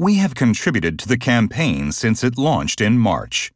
We have contributed to the campaign since it launched in March.